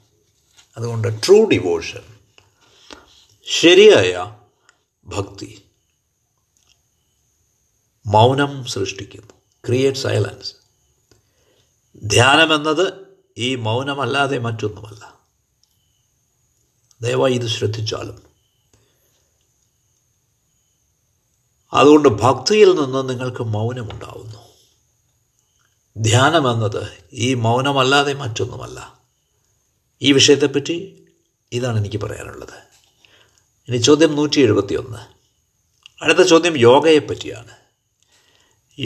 അതുകൊണ്ട് ട്രൂ ഡിവോഷൻ, ശരിയായ ഭക്തി മൗനം സൃഷ്ടിക്കുന്നു, ക്രിയേറ്റ് സൈലൻസ്. ധ്യാനമെന്നത് ഈ മൗനമല്ലാതെ മറ്റൊന്നുമല്ല. ദയവായി ഇത് ശ്രദ്ധിച്ചാലും. അതുകൊണ്ട് ഭക്തിയിൽ നിന്ന് നിങ്ങൾക്ക് മൗനമുണ്ടാവുന്നു. ധ്യാനമെന്നത് ഈ മൗനമല്ലാതെ മറ്റൊന്നുമല്ല. ഈ വിഷയത്തെപ്പറ്റി ഇതാണ് എനിക്ക് പറയാനുള്ളത്. ഇനി ചോദ്യം 171. അടുത്ത ചോദ്യം യോഗയെപ്പറ്റിയാണ്.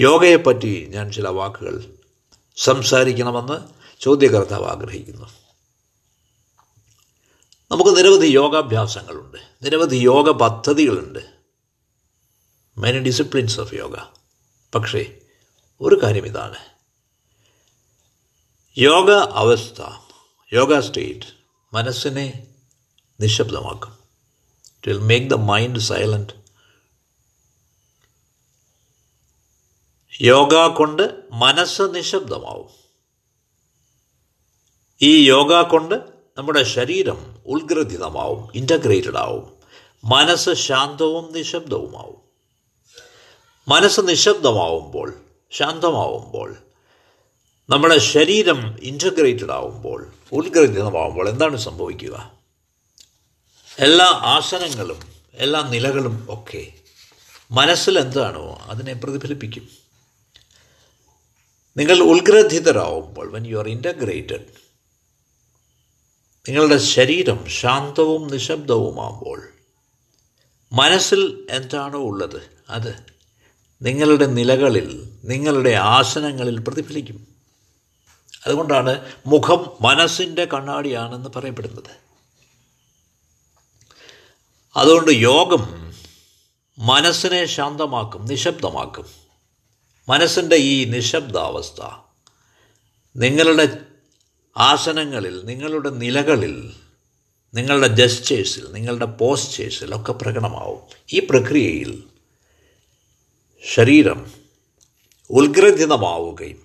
യോഗയെപ്പറ്റി ഞാൻ ചില വാക്കുകൾ സംസാരിക്കണമെന്ന് ചോദ്യകർത്താവ് ആഗ്രഹിക്കുന്നു. നമുക്ക് നിരവധി യോഗാഭ്യാസങ്ങളുണ്ട്, നിരവധി യോഗ പദ്ധതികളുണ്ട്, മെനി ഡിസിപ്ലിൻസ് ഓഫ് യോഗ. പക്ഷേ ഒരു കാര്യം ഇതാണ്, യോഗ അവസ്ഥ, യോഗ സ്റ്റേറ്റ് മനസ്സിനെ നിശബ്ദമാക്കും. It will make the mind silent. Yoga കൊണ്ട് മനസ്സ് നിശബ്ദമാവും. ഈ യോഗ കൊണ്ട് നമ്മുടെ ശരീരം ഉത്ഗ്രഥിതമാവും, ഇൻ്റഗ്രേറ്റഡ് ആവും. മനസ്സ് ശാന്തവും നിശബ്ദവുമാവും. മനസ്സ് നിശബ്ദമാവുമ്പോൾ, ശാന്തമാവുമ്പോൾ, നമ്മുടെ ശരീരം ഇൻ്റഗ്രേറ്റഡ് ആവുമ്പോൾ, ഉത്ഗ്രഥിതമാവുമ്പോൾ എന്താണ് സംഭവിക്കുക? എല്ലാ ആസനങ്ങളും എല്ലാ നിലകളും ഒക്കെ മനസ്സിൽ എന്താണോ അതിനെ പ്രതിഫലിപ്പിക്കും. നിങ്ങൾ ഉത്ഗ്രഥിതരാവുമ്പോൾ, വെൻ യു ആർ ഇൻ്റഗ്രേറ്റഡ്, നിങ്ങളുടെ ശരീരം ശാന്തവും നിശബ്ദവുമാകുമ്പോൾ മനസ്സിൽ എന്താണോ ഉള്ളത് അത് നിങ്ങളുടെ നിലകളിൽ, നിങ്ങളുടെ ആസനങ്ങളിൽ പ്രതിഫലിക്കും. അതുകൊണ്ടാണ് മുഖം മനസ്സിൻ്റെ കണ്ണാടിയാണെന്ന് പറയപ്പെടുന്നത്. അതുകൊണ്ട് യോഗം മനസ്സിനെ ശാന്തമാക്കും, നിശബ്ദമാക്കും. മനസ്സിൻ്റെ ഈ നിശബ്ദാവസ്ഥ നിങ്ങളുടെ ആസനങ്ങളിൽ, നിങ്ങളുടെ നിലകളിൽ, നിങ്ങളുടെ ജസ്റ്റേഴ്സിൽ, നിങ്ങളുടെ പോസ്റ്റേഴ്സിലൊക്കെ പ്രകടമാവും. ഈ പ്രക്രിയയിൽ ശരീരം ഉത്ഗ്രഥിതമാവുകയും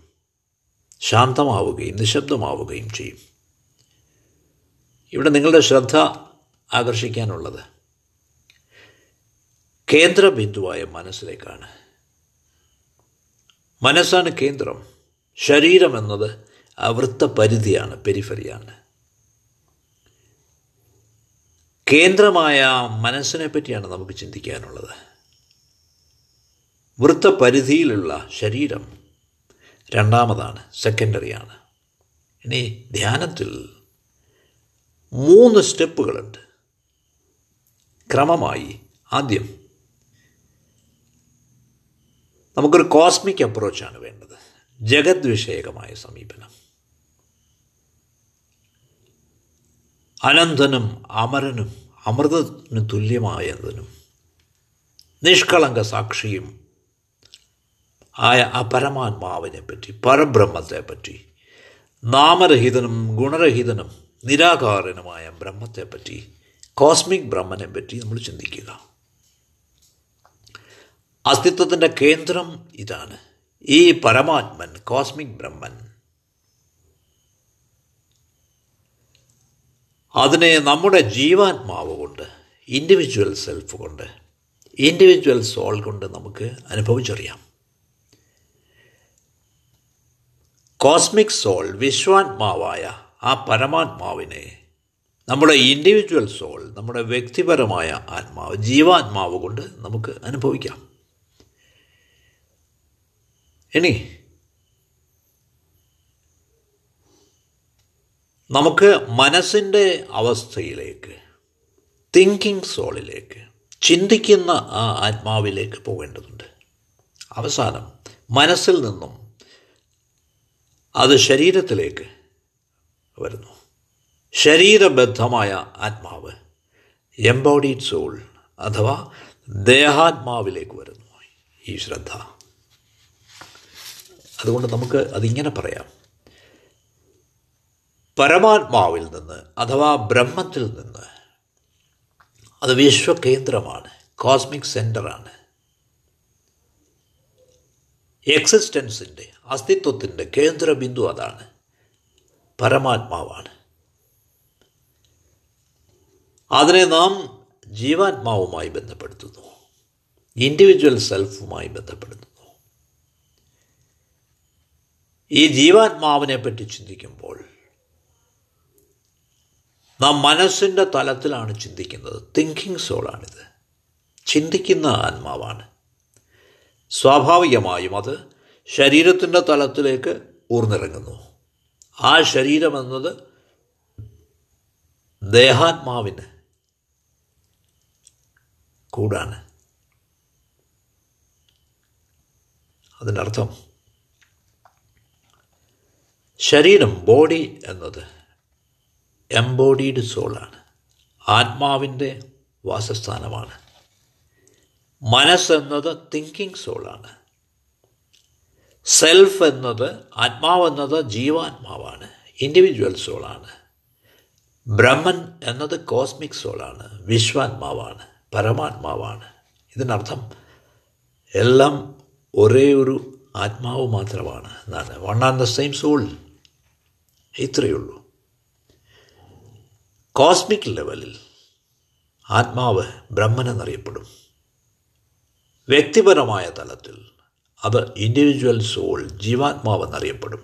ശാന്തമാവുകയും നിശബ്ദമാവുകയും ചെയ്യും. ഇവിടെ നിങ്ങളുടെ ശ്രദ്ധ ആകർഷിക്കാനുള്ളത് കേന്ദ്രബിന്ദുവായ മനസ്സിലേക്കാണ്. മനസ്സാണ് കേന്ദ്രം, ശരീരം എന്നത് വൃത്തപരിധിയാണ്, പെരിഫറിയാണ്. കേന്ദ്രമായ മനസ്സിനെ പറ്റിയാണ് നമുക്ക് ചിന്തിക്കാനുള്ളത്. വൃത്തപരിധിയിലുള്ള ശരീരം രണ്ടാമതാണ്, സെക്കൻഡറിയാണ്. ഇനി ധ്യാനത്തിൽ 3 സ്റ്റെപ്പുകളുണ്ട് ക്രമമായി. ആദ്യം നമുക്കൊരു കോസ്മിക് അപ്രോച്ചാണ് വേണ്ടത്, ജഗദ്വിഷയകമായ സമീപനം. അനന്തനും അമരനും അമൃതത്തിനു തുല്യമായതിനും നിഷ്കളങ്ക സാക്ഷിയും ആയ അപരമാത്മാവിനെപ്പറ്റി, പരബ്രഹ്മത്തെപ്പറ്റി, നാമരഹിതനും ഗുണരഹിതനും നിരാകാരനുമായ ബ്രഹ്മത്തെപ്പറ്റി, കോസ്മിക് ബ്രഹ്മനെപ്പറ്റി നമ്മൾ ചിന്തിക്കുക. അസ്തിത്വത്തിൻ്റെ കേന്ദ്രം ഇതാണ്, ഈ പരമാത്മൻ, കോസ്മിക് ബ്രഹ്മൻ. അതിനെ നമ്മുടെ ജീവാത്മാവ് കൊണ്ട്, ഇൻഡിവിജ്വൽ സെൽഫ് കൊണ്ട്, ഇൻഡിവിജ്വൽ സോൾ കൊണ്ട് നമുക്ക് അനുഭവിച്ചറിയാം. കോസ്മിക് സോൾ, വിശ്വാത്മാവായ ആ പരമാത്മാവിനെ നമ്മുടെ ഇൻഡിവിജ്വൽ സോൾ, നമ്മുടെ വ്യക്തിപരമായ ആത്മാവ്, ജീവാത്മാവ് കൊണ്ട് നമുക്ക് അനുഭവിക്കാം. ഇനി നമുക്ക് മനസ്സിൻ്റെ അവസ്ഥയിലേക്ക്, തിങ്കിങ് സോളിലേക്ക്, ചിന്തിക്കുന്ന ആ ആത്മാവിലേക്ക് പോകേണ്ടതുണ്ട്. അവസാനം മനസ്സിൽ നിന്നും അത് ശരീരത്തിലേക്ക് വരുന്നു. ശരീരബദ്ധമായ ആത്മാവ്, എംബോഡീഡ് സോൾ അഥവാ ദേഹാത്മാവിലേക്ക് വരുന്നു ഈ ശ്രദ്ധ. അതുകൊണ്ട് നമുക്ക് അതിങ്ങനെ പറയാം, പരമാത്മാവിൽ നിന്ന് അഥവാ ബ്രഹ്മത്തിൽ നിന്ന്, അത് വിശ്വകേന്ദ്രമാണ്, കോസ്മിക് സെൻ്ററാണ്, എക്സിസ്റ്റൻസിൻ്റെ, അസ്തിത്വത്തിൻ്റെ കേന്ദ്രബിന്ദു അതാണ്, പരമാത്മാവാണ്. അതിനെ നാം ജീവാത്മാവുമായി ബന്ധപ്പെടുത്തുന്നു, ഇൻഡിവിജ്വൽ സെൽഫുമായി ബന്ധപ്പെടുത്തുന്നു. ഈ ജീവാത്മാവിനെ പറ്റി ചിന്തിക്കുമ്പോൾ നാം മനസ്സിൻ്റെ തലത്തിലാണ് ചിന്തിക്കുന്നത്, തിങ്കിങ് സോളാണിത്, ചിന്തിക്കുന്ന ആത്മാവാണ്. സ്വാഭാവികമായും അത് ശരീരത്തിൻ്റെ തലത്തിലേക്ക് ഊർന്നിറങ്ങുന്നു. ആ ശരീരമെന്നത് ദേഹാത്മാവിന് കൂടാണ്. അതിൻ്റെ അർത്ഥം ശരീരം, ബോഡി എന്നത് എംബോഡീഡ് സോളാണ്, ആത്മാവിൻ്റെ വാസസ്ഥാനമാണ്. മനസ്സെന്നത് തിങ്കിങ് സോളാണ്. സെൽഫ് എന്നത്, ആത്മാവെന്നത് ജീവാത്മാവാണ്, ഇൻഡിവിജ്വൽ സോളാണ്. ബ്രഹ്മൻ എന്നത് കോസ്മിക് സോളാണ്, വിശ്വാത്മാവാണ്, പരമാത്മാവാണ്. ഇതിനർത്ഥം എല്ലാം ഒരേ ഒരു ആത്മാവ് മാത്രമാണ് എന്നാണ്. One and the same soul. ഇത്രയേ ഉള്ളൂ. കോസ്മിക് ലെവലിൽ ആത്മാവ് ബ്രഹ്മനെന്നറിയപ്പെടും. വ്യക്തിപരമായ തലത്തിൽ അത് ഇൻഡിവിജ്വൽ സോൾ, ജീവാത്മാവെന്നറിയപ്പെടും.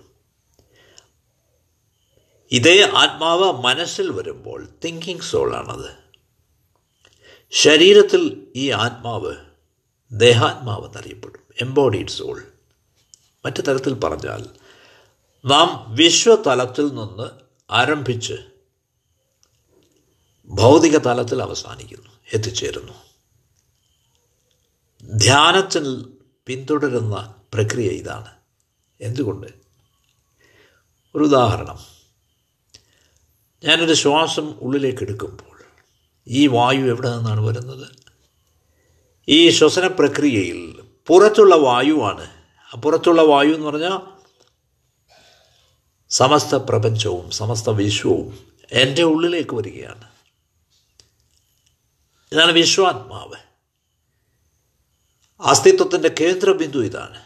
ഇതേ ആത്മാവ് മനസ്സിൽ വരുമ്പോൾ തിങ്കിങ് സോളാണത്. ശരീരത്തിൽ ഈ ആത്മാവ് ദേഹാത്മാവെന്നറിയപ്പെടും, എംബോഡീഡ് സോൾ. മറ്റു തരത്തിൽ പറഞ്ഞാൽ നാം വിശ്വതലത്തിൽ നിന്ന് ആരംഭിച്ച് ഭൗതിക തലത്തിൽ അവസാനിക്കുന്നു, എത്തിച്ചേരുന്നു. ധ്യാനത്തിൽ പിന്തുടരുന്ന പ്രക്രിയ ഇതാണ്. എന്തുകൊണ്ട്? ഒരു ഉദാഹരണം, ഞാനൊരു ശ്വാസം ഉള്ളിലേക്കെടുക്കുമ്പോൾ ഈ വായു എവിടെ നിന്നാണ് വരുന്നത്? ഈ ശ്വസന പ്രക്രിയയിൽ പുറത്തുള്ള വായുവാണ്. പുറത്തുള്ള വായു എന്ന് പറഞ്ഞാൽ സമസ്ത പ്രപഞ്ചവും സമസ്ത വിശ്വവും എൻ്റെ ഉള്ളിലേക്ക് വരികയാണ്. ഇതാണ് വിശ്വാത്മാവ്. അസ്തിത്വത്തിൻ്റെ കേന്ദ്രബിന്ദു ഇതാണ്.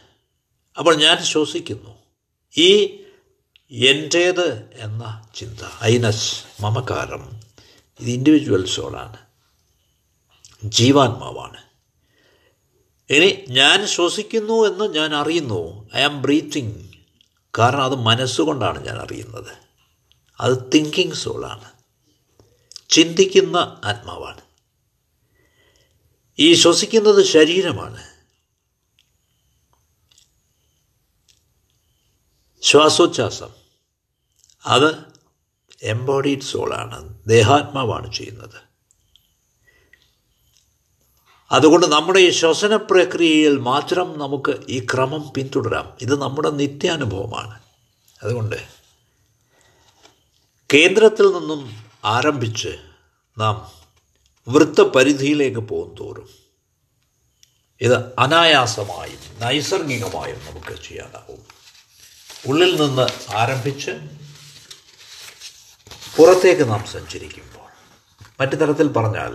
അപ്പോൾ ഞാൻ ശ്വസിക്കുന്നു. ഈ എൻ്റേത് എന്ന ചിന്ത, ഐനസ്, മമകാരം, ഇത് ഇൻഡിവിജ്വൽ സോളാണ്, ജീവാത്മാവാണ്. ഇനി ഞാൻ ശ്വസിക്കുന്നു എന്ന് ഞാൻ അറിയുന്നു. I am breathing. കാരണം അത് മനസ്സുകൊണ്ടാണ് ഞാൻ അറിയുന്നത്. അത് തിങ്കിങ് സോളാണ്, ചിന്തിക്കുന്ന ആത്മാവാണ്. ഈ ശ്വസിക്കുന്നത് ശരീരമാണ്. ശ്വാസോച്ഛ്വാസം അത് എംബോഡീഡ് സോളാണ്, ദേഹാത്മാവാണ് ചെയ്യുന്നത്. അതുകൊണ്ട് നമ്മുടെ ഈ ശ്വസന പ്രക്രിയയിൽ മാത്രം നമുക്ക് ഈ ക്രമം പിന്തുടരാം. ഇത് നമ്മുടെ നിത്യാനുഭവമാണ്. അതുകൊണ്ട് കേന്ദ്രത്തിൽ നിന്നും ആരംഭിച്ച് നാം വൃത്തപരിധിയിലേക്ക് പോകും തോറും ഇത് അനായാസമായും നൈസർഗികമായും നമുക്ക് ചെയ്യാനാവും. ഉള്ളിൽ നിന്ന് ആരംഭിച്ച് പുറത്തേക്ക് നാം സഞ്ചരിക്കുമ്പോൾ, മറ്റു തരത്തിൽ പറഞ്ഞാൽ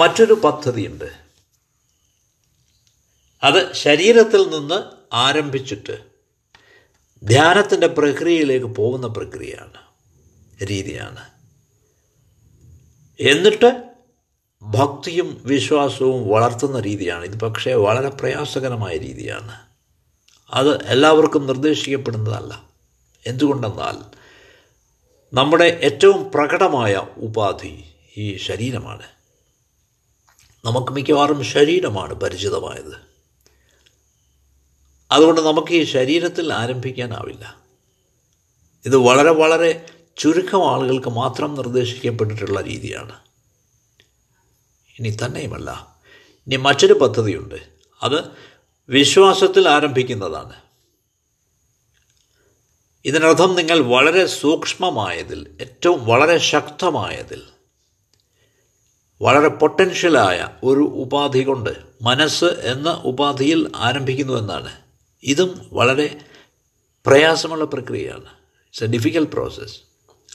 മറ്റൊരു പദ്ധതിയുണ്ട്. അത് ശരീരത്തിൽ നിന്ന് ആരംഭിച്ചിട്ട് ധ്യാനത്തിൻ്റെ പ്രക്രിയയിലേക്ക് പോകുന്ന പ്രക്രിയയാണ്, രീതിയാണ്. എന്നിട്ട് ഭക്തിയും വിശ്വാസവും വളർത്തുന്ന രീതിയാണ് ഇത്. പക്ഷേ വളരെ പ്രയാസകരമായ രീതിയാണ്. അത് എല്ലാവർക്കും നിർദ്ദേശിക്കപ്പെടുന്നതല്ല. എന്തുകൊണ്ടെന്നാൽ നമ്മുടെ ഏറ്റവും പ്രകടമായ ഉപാധി ഈ ശരീരമാണ്. നമുക്ക് മിക്കവാറും ശരീരമാണ് പരിചിതമായത്. അതുകൊണ്ട് നമുക്ക് ഈ ശരീരത്തിൽ ആരംഭിക്കാനാവില്ല. ഇത് വളരെ വളരെ ചുരുക്കം ആളുകൾക്ക് മാത്രം നിർദ്ദേശിക്കപ്പെട്ടിട്ടുള്ള രീതിയാണ്. ഇനി തന്നെയുമല്ല, ഇനി മറ്റൊരു പദ്ധതിയുണ്ട്. അത് വിശ്വാസത്തിൽ ആരംഭിക്കുന്നതാണ്. ഇതിനർത്ഥം നിങ്ങൾ വളരെ സൂക്ഷ്മമായതിൽ, ഏറ്റവും വളരെ ശക്തമായതിൽ, വളരെ പൊട്ടൻഷ്യലായ ഒരു ഉപാധി കൊണ്ട്, മനസ്സ് എന്ന ഉപാധിയിൽ ആരംഭിക്കുന്നു എന്നാണ്. ഇതും വളരെ പ്രയാസമുള്ള പ്രക്രിയയാണ്. It's a difficult process.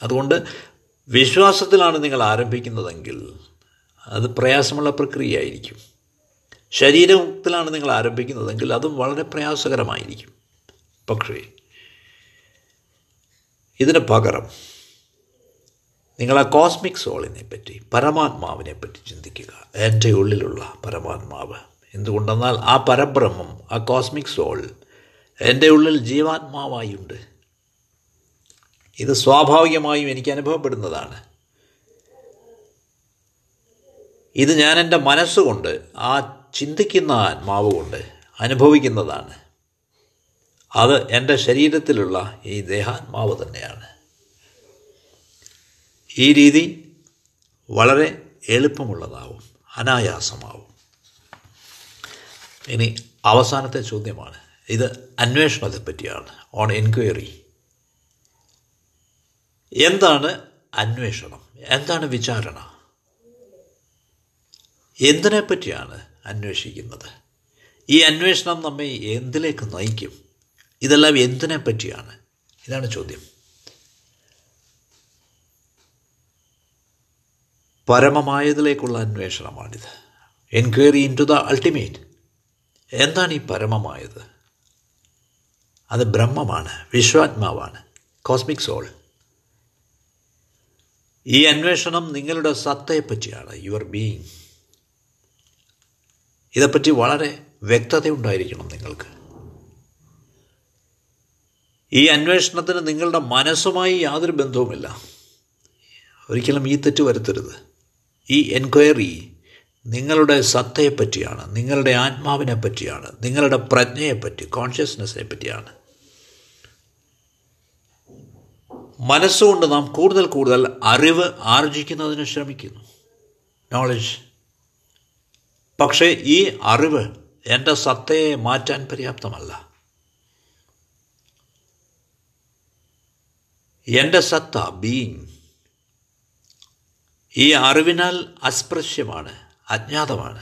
അതുകൊണ്ട് വിശ്വാസത്തിലാണ് നിങ്ങൾ ആരംഭിക്കുന്നതെങ്കിൽ അത് പ്രയാസമുള്ള പ്രക്രിയയായിരിക്കും. ശരീരത്തിലാണ് നിങ്ങൾ ആരംഭിക്കുന്നതെങ്കിൽ അതും വളരെ പ്രയാസകരമായിരിക്കും. പക്ഷേ ഇതിന് പകരം നിങ്ങൾ ആ കോസ്മിക് സോളിനെ പറ്റി, പരമാത്മാവിനെ പറ്റി ചിന്തിക്കുക. എൻ്റെ ഉള്ളിലുള്ള പരമാത്മാവ്. എന്തുകൊണ്ടെന്നാൽ ആ പരബ്രഹ്മം, ആ കോസ്മിക് സോൾ എൻ്റെ ഉള്ളിൽ ജീവാത്മാവായുണ്ട്. ഇത് സ്വാഭാവികമായും എനിക്ക് അനുഭവപ്പെടുന്നതാണ്. ഇത് ഞാൻ എൻ്റെ മനസ്സുകൊണ്ട്, ആ ചിന്തിക്കുന്ന ആത്മാവ് കൊണ്ട് അനുഭവിക്കുന്നതാണ്. അത് എൻ്റെ ശരീരത്തിലുള്ള ഈ ദേഹാത്മാവ് തന്നെയാണ്. ഈ രീതി വളരെ എളുപ്പമുള്ളതാവും, അനായാസമാവും. ഇനി അവസാനത്തെ ചോദ്യമാണ്, ഇത് അന്വേഷണത്തെ പറ്റിയാണ്, ഓൺ എൻക്വയറി. എന്താണ് അന്വേഷണം? എന്താണ് വിചാരണ? എന്തിനെ പറ്റിയാണ് അന്വേഷിക്കുന്നത്? ഈ അന്വേഷണം നമ്മെ എന്തിലേക്ക് നയിക്കും? ഇതെല്ലാം എന്തിനെ പറ്റിയാണ്? ഇതാണ് ചോദ്യം. പരമമായതിലേക്കുള്ള അന്വേഷണമാണിത്, enquiry into the ultimate. എന്താണ് ഈ പരമമായത്? അത് ബ്രഹ്മമാണ്, വിശ്വാത്മാവാണ്, കോസ്മിക് സോൾ. ഈ അന്വേഷണം നിങ്ങളുടെ സത്തയെപ്പറ്റിയാണ്, യുവർ ബീയിങ്. ഇതേപ്പറ്റി വളരെ വ്യക്തതയുണ്ടായിരിക്കണം നിങ്ങൾക്ക്. ഈ അന്വേഷണത്തിന് നിങ്ങളുടെ മനസ്സുമായി യാതൊരു ബന്ധവുമില്ല. ഒരിക്കലും ഈ തെറ്റ് വരുത്തരുത്. ഈ എൻക്വയറി നിങ്ങളുടെ സത്തയെപ്പറ്റിയാണ്, നിങ്ങളുടെ ആത്മാവിനെ പറ്റിയാണ്, നിങ്ങളുടെ പ്രജ്ഞയെപ്പറ്റി, കോൺഷ്യസ്നെസ്സിനെ പറ്റിയാണ്. മനസ്സുകൊണ്ട് നാം കൂടുതൽ കൂടുതൽ അറിവ് ആർജിക്കുന്നതിന് ശ്രമിക്കുന്നു, നോളജ്. പക്ഷേ ഈ അറിവ് എൻ്റെ സത്തയെ മാറ്റാൻ പര്യാപ്തമല്ല. എൻ്റെ സത്ത, ബീയിങ്, ഈ അറിവിനാൽ അസ്പൃശ്യമാണ്, അജ്ഞാതമാണ്.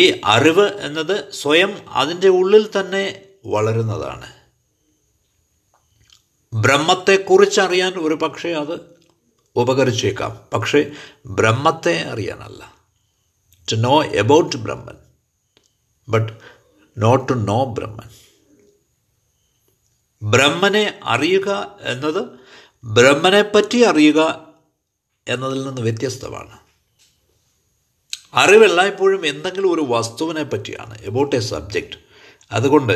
ഈ അറിവ് എന്നത് സ്വയം അതിൻ്റെ ഉള്ളിൽ തന്നെ വളരുന്നതാണ്. ബ്രഹ്മത്തെക്കുറിച്ചറിയാൻ ഒരു പക്ഷേ അത് ഉപകരിച്ചേക്കാം, പക്ഷേ ബ്രഹ്മത്തെ അറിയാനല്ല. To know about Brahman but not to know Brahman. ബ്രഹ്മനെ അറിയുക എന്നത് ബ്രഹ്മനെപ്പറ്റി അറിയുക എന്നതിൽ നിന്ന് വ്യത്യസ്തമാണ്. അറിവെല്ലായ്പ്പോഴും എന്തെങ്കിലും ഒരു വസ്തുവിനെ പറ്റിയാണ്, എബൌട്ട് എ സബ്ജക്റ്റ്. അതുകൊണ്ട്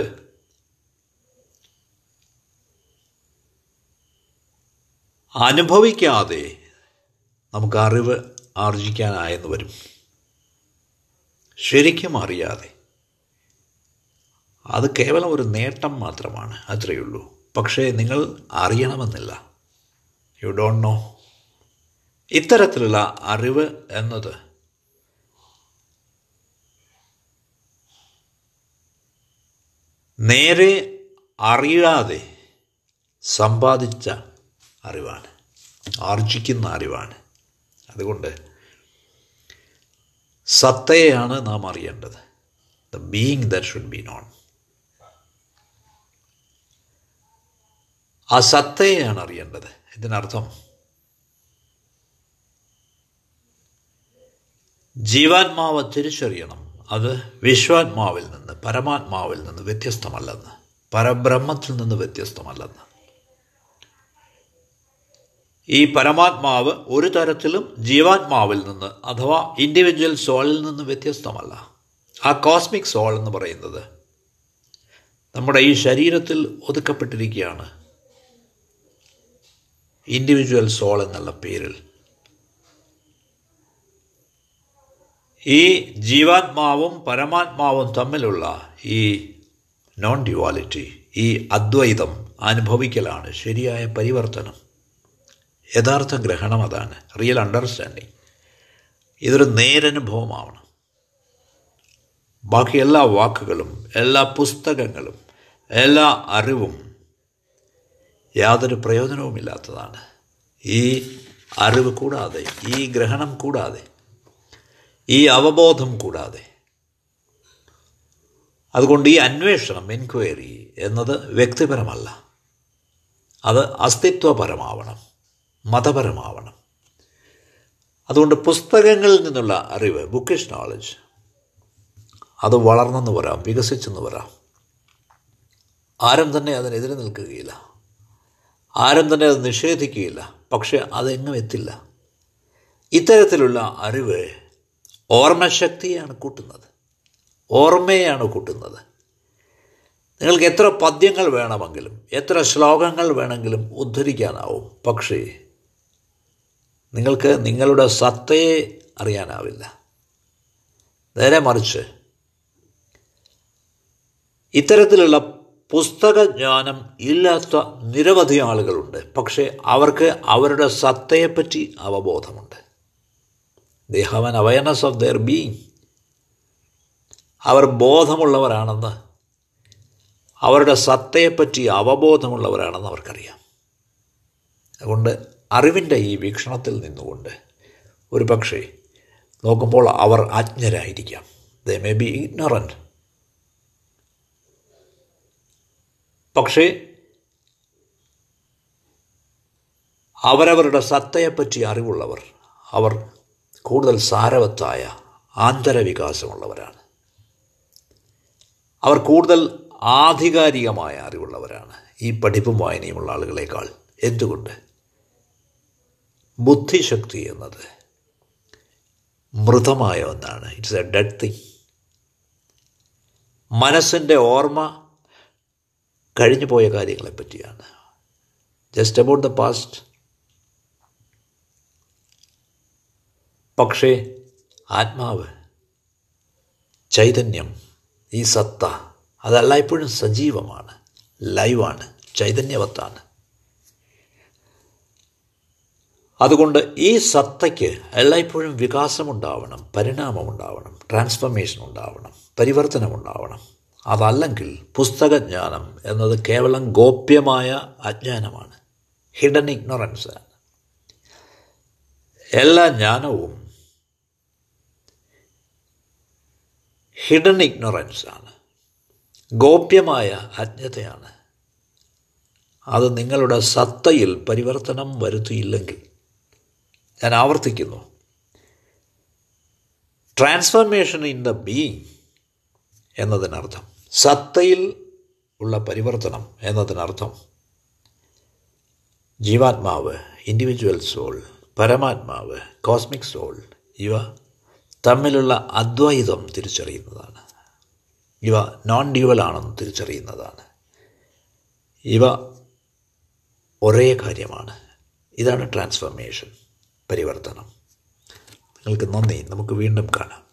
അനുഭവിക്കാതെ നമുക്ക് അറിവ് ആർജിക്കാനായെന്ന് വരും. ശരിക്കും അറിയാതെ, അത് കേവലം ഒരു നേട്ടം മാത്രമാണ്, അത്രയേ ഉള്ളൂ. പക്ഷേ നിങ്ങൾ അറിയണമെന്നില്ല, യു ഡോണ്ട് നോ. ഇത്തരത്തിലുള്ള അറിവ് എന്നത് നേരെ അറിയാതെ സമ്പാദിച്ച അറിവാണ്, ആർജിക്കുന്ന അറിവാണ്. അതുകൊണ്ട് സത്തയെയാണ് നാം അറിയേണ്ടത്, the being that should be known. ആ സത്തയെയാണ് അറിയേണ്ടത്. ഇതിനർത്ഥം ജീവാത്മാവ് തിരിച്ചറിയണം, അത് വിശ്വാത്മാവിൽ നിന്ന്, പരമാത്മാവിൽ നിന്ന് വ്യത്യസ്തമല്ലെന്ന്, പരബ്രഹ്മത്തിൽ നിന്ന് വ്യത്യസ്തമല്ലെന്ന്. ഈ പരമാത്മാവ് ഒരു തരത്തിലും ജീവാത്മാവിൽ നിന്ന് അഥവാ ഇൻഡിവിജ്വൽ സോളിൽ നിന്ന് വ്യത്യസ്തമല്ല. ആ കോസ്മിക് സോൾ എന്ന് പറയുന്നത് നമ്മുടെ ഈ ശരീരത്തിൽ ഒതുക്കപ്പെട്ടിരിക്കുകയാണ്, ഇൻഡിവിജ്വൽ സോൾ എന്നുള്ള പേരിൽ. ഈ ജീവാത്മാവും പരമാത്മാവും തമ്മിലുള്ള ഈ നോൺ ഡ്യുവാലിറ്റി, ഈ അദ്വൈതം അനുഭവിക്കലാണ് ശരിയായ പരിവർത്തനം. യഥാർത്ഥ ഗ്രഹണം അതാണ്, റിയൽ അണ്ടർസ്റ്റാൻഡിങ്. ഇതൊരു നേരനുഭവമാവണം. ബാക്കി എല്ലാ വാക്കുകളും, എല്ലാ പുസ്തകങ്ങളും, എല്ലാ അറിവും യാതൊരു പ്രയോജനവുമില്ലാത്തതാണ് ഈ അറിവ് കൂടാതെ, ഈ ഗ്രഹണം കൂടാതെ, ഈ അവബോധം കൂടാതെ. അതുകൊണ്ട് ഈ അന്വേഷണം, എൻക്വയറി എന്നത് വ്യക്തിപരമല്ല, അത് അസ്തിത്വപരമാവണം, മതപരമാവണം. അതുകൊണ്ട് പുസ്തകങ്ങളിൽ നിന്നുള്ള അറിവ്, ബുക്കിഷ് നോളജ്, അത് വളർന്നെന്ന് വരാം, വികസിച്ചെന്ന് വരാം. ആരും തന്നെ അതിനെതിരെ നിൽക്കുകയില്ല, ആരും തന്നെ അത് നിഷേധിക്കുകയില്ല. പക്ഷെ അതെങ്ങും എത്തില്ല. ഇത്തരത്തിലുള്ള അറിവ് ഓർമ്മശക്തിയാണ് കൂട്ടുന്നത്, ഓർമ്മയാണ് കൂട്ടുന്നത്. നിങ്ങൾക്ക് എത്ര പദ്യങ്ങൾ വേണമെങ്കിലും, എത്ര ശ്ലോകങ്ങൾ വേണമെങ്കിലും ഉദ്ധരിക്കാനാവും. പക്ഷേ നിങ്ങൾക്ക് നിങ്ങളുടെ സത്തയെ അറിയാനാവില്ല. നേരെ മറിച്ച്, ഇത്തരത്തിലുള്ള പുസ്തകജ്ഞാനം ഇല്ലാത്ത നിരവധി ആളുകളുണ്ട്. പക്ഷേ അവർക്ക് അവരുടെ സത്തയെപ്പറ്റി അവബോധമുണ്ട്. They have an awareness of their being. അവർ ബോധമുള്ളവരാണെന്ന്, അവരുടെ സത്തയെപ്പറ്റി അവബോധമുള്ളവരാണെന്ന് അവർക്കറിയാം. അതുകൊണ്ട് അറിവിൻ്റെ ഈ വീക്ഷണത്തിൽ നിന്നുകൊണ്ട് ഒരു പക്ഷേ നോക്കുമ്പോൾ അവർ അജ്ഞരായിരിക്കാം. They may be ignorant. പക്ഷേ അവരവരുടെ സത്തയെപ്പറ്റി അറിവുള്ളവർ, അവർ കൂടുതൽ സാരവത്തായ ആന്തരവികാസമുള്ളവരാണ്. അവർ കൂടുതൽ ആധികാരികമായ അറിവുള്ളവരാണ് ഈ പഠിപ്പും വായനയുമുള്ള ആളുകളേക്കാൾ. എന്തുകൊണ്ട്? ബുദ്ധിശക്തി എന്നത് മൃതമായ ഒന്നാണ്. It's a dead thing. മനസ്സിൻ്റെ ഓർമ്മ കഴിഞ്ഞു പോയ കാര്യങ്ങളെപ്പറ്റിയാണ്. Just about the past. പക്ഷേ ആത്മാവ്, ചൈതന്യം, ഈ സത്ത അതല്ല, ഇപ്പോഴും സജീവമാണ്, ലൈവാണ്, ചൈതന്യവത്താണ്. അതുകൊണ്ട് ഈ സത്തയ്ക്ക് എല്ലായ്പ്പോഴും വികാസമുണ്ടാവണം, പരിണാമമുണ്ടാവണം, ട്രാൻസ്ഫർമേഷൻ ഉണ്ടാവണം, പരിവർത്തനമുണ്ടാവണം. അതല്ലെങ്കിൽ പുസ്തകജ്ഞാനം എന്നത് കേവലം ഗോപ്യമായ അജ്ഞാനമാണ്, ഹിഡൻ ഇഗ്നോറൻസ് ആണ്. എല്ലാ ജ്ഞാനവും ഹിഡൻ ഇഗ്നോറൻസ് ആണ്, ഗോപ്യമായ അജ്ഞതയാണ്. അത് നിങ്ങളുടെ സത്തയിൽ പരിവർത്തനം വരുത്തിയില്ലെങ്കിൽ, ഞാൻ ആവർത്തിക്കുന്നു, ട്രാൻസ്ഫർമേഷൻ ഇൻ ദ ബീയിങ് എന്നതിനർത്ഥം, സത്തയിൽ ഉള്ള പരിവർത്തനം എന്നതിനർത്ഥം, ജീവാത്മാവ്, ഇൻഡിവിജ്വൽ സോൾ, പരമാത്മാവ്, കോസ്മിക് സോൾ ഇവ തമ്മിലുള്ള അദ്വൈതം തിരിച്ചറിയുന്നതാണ്. ഇവ നോൺ ഡ്യുവലാണെന്ന് തിരിച്ചറിയുന്നതാണ്. ഇവ ഒരേ കാര്യമാണ്. ഇതാണ് ട്രാൻസ്ഫർമേഷൻ, പരിവർത്തനം. നിങ്ങൾക്ക് നന്ദി. നമുക്ക് വീണ്ടും കാണാം.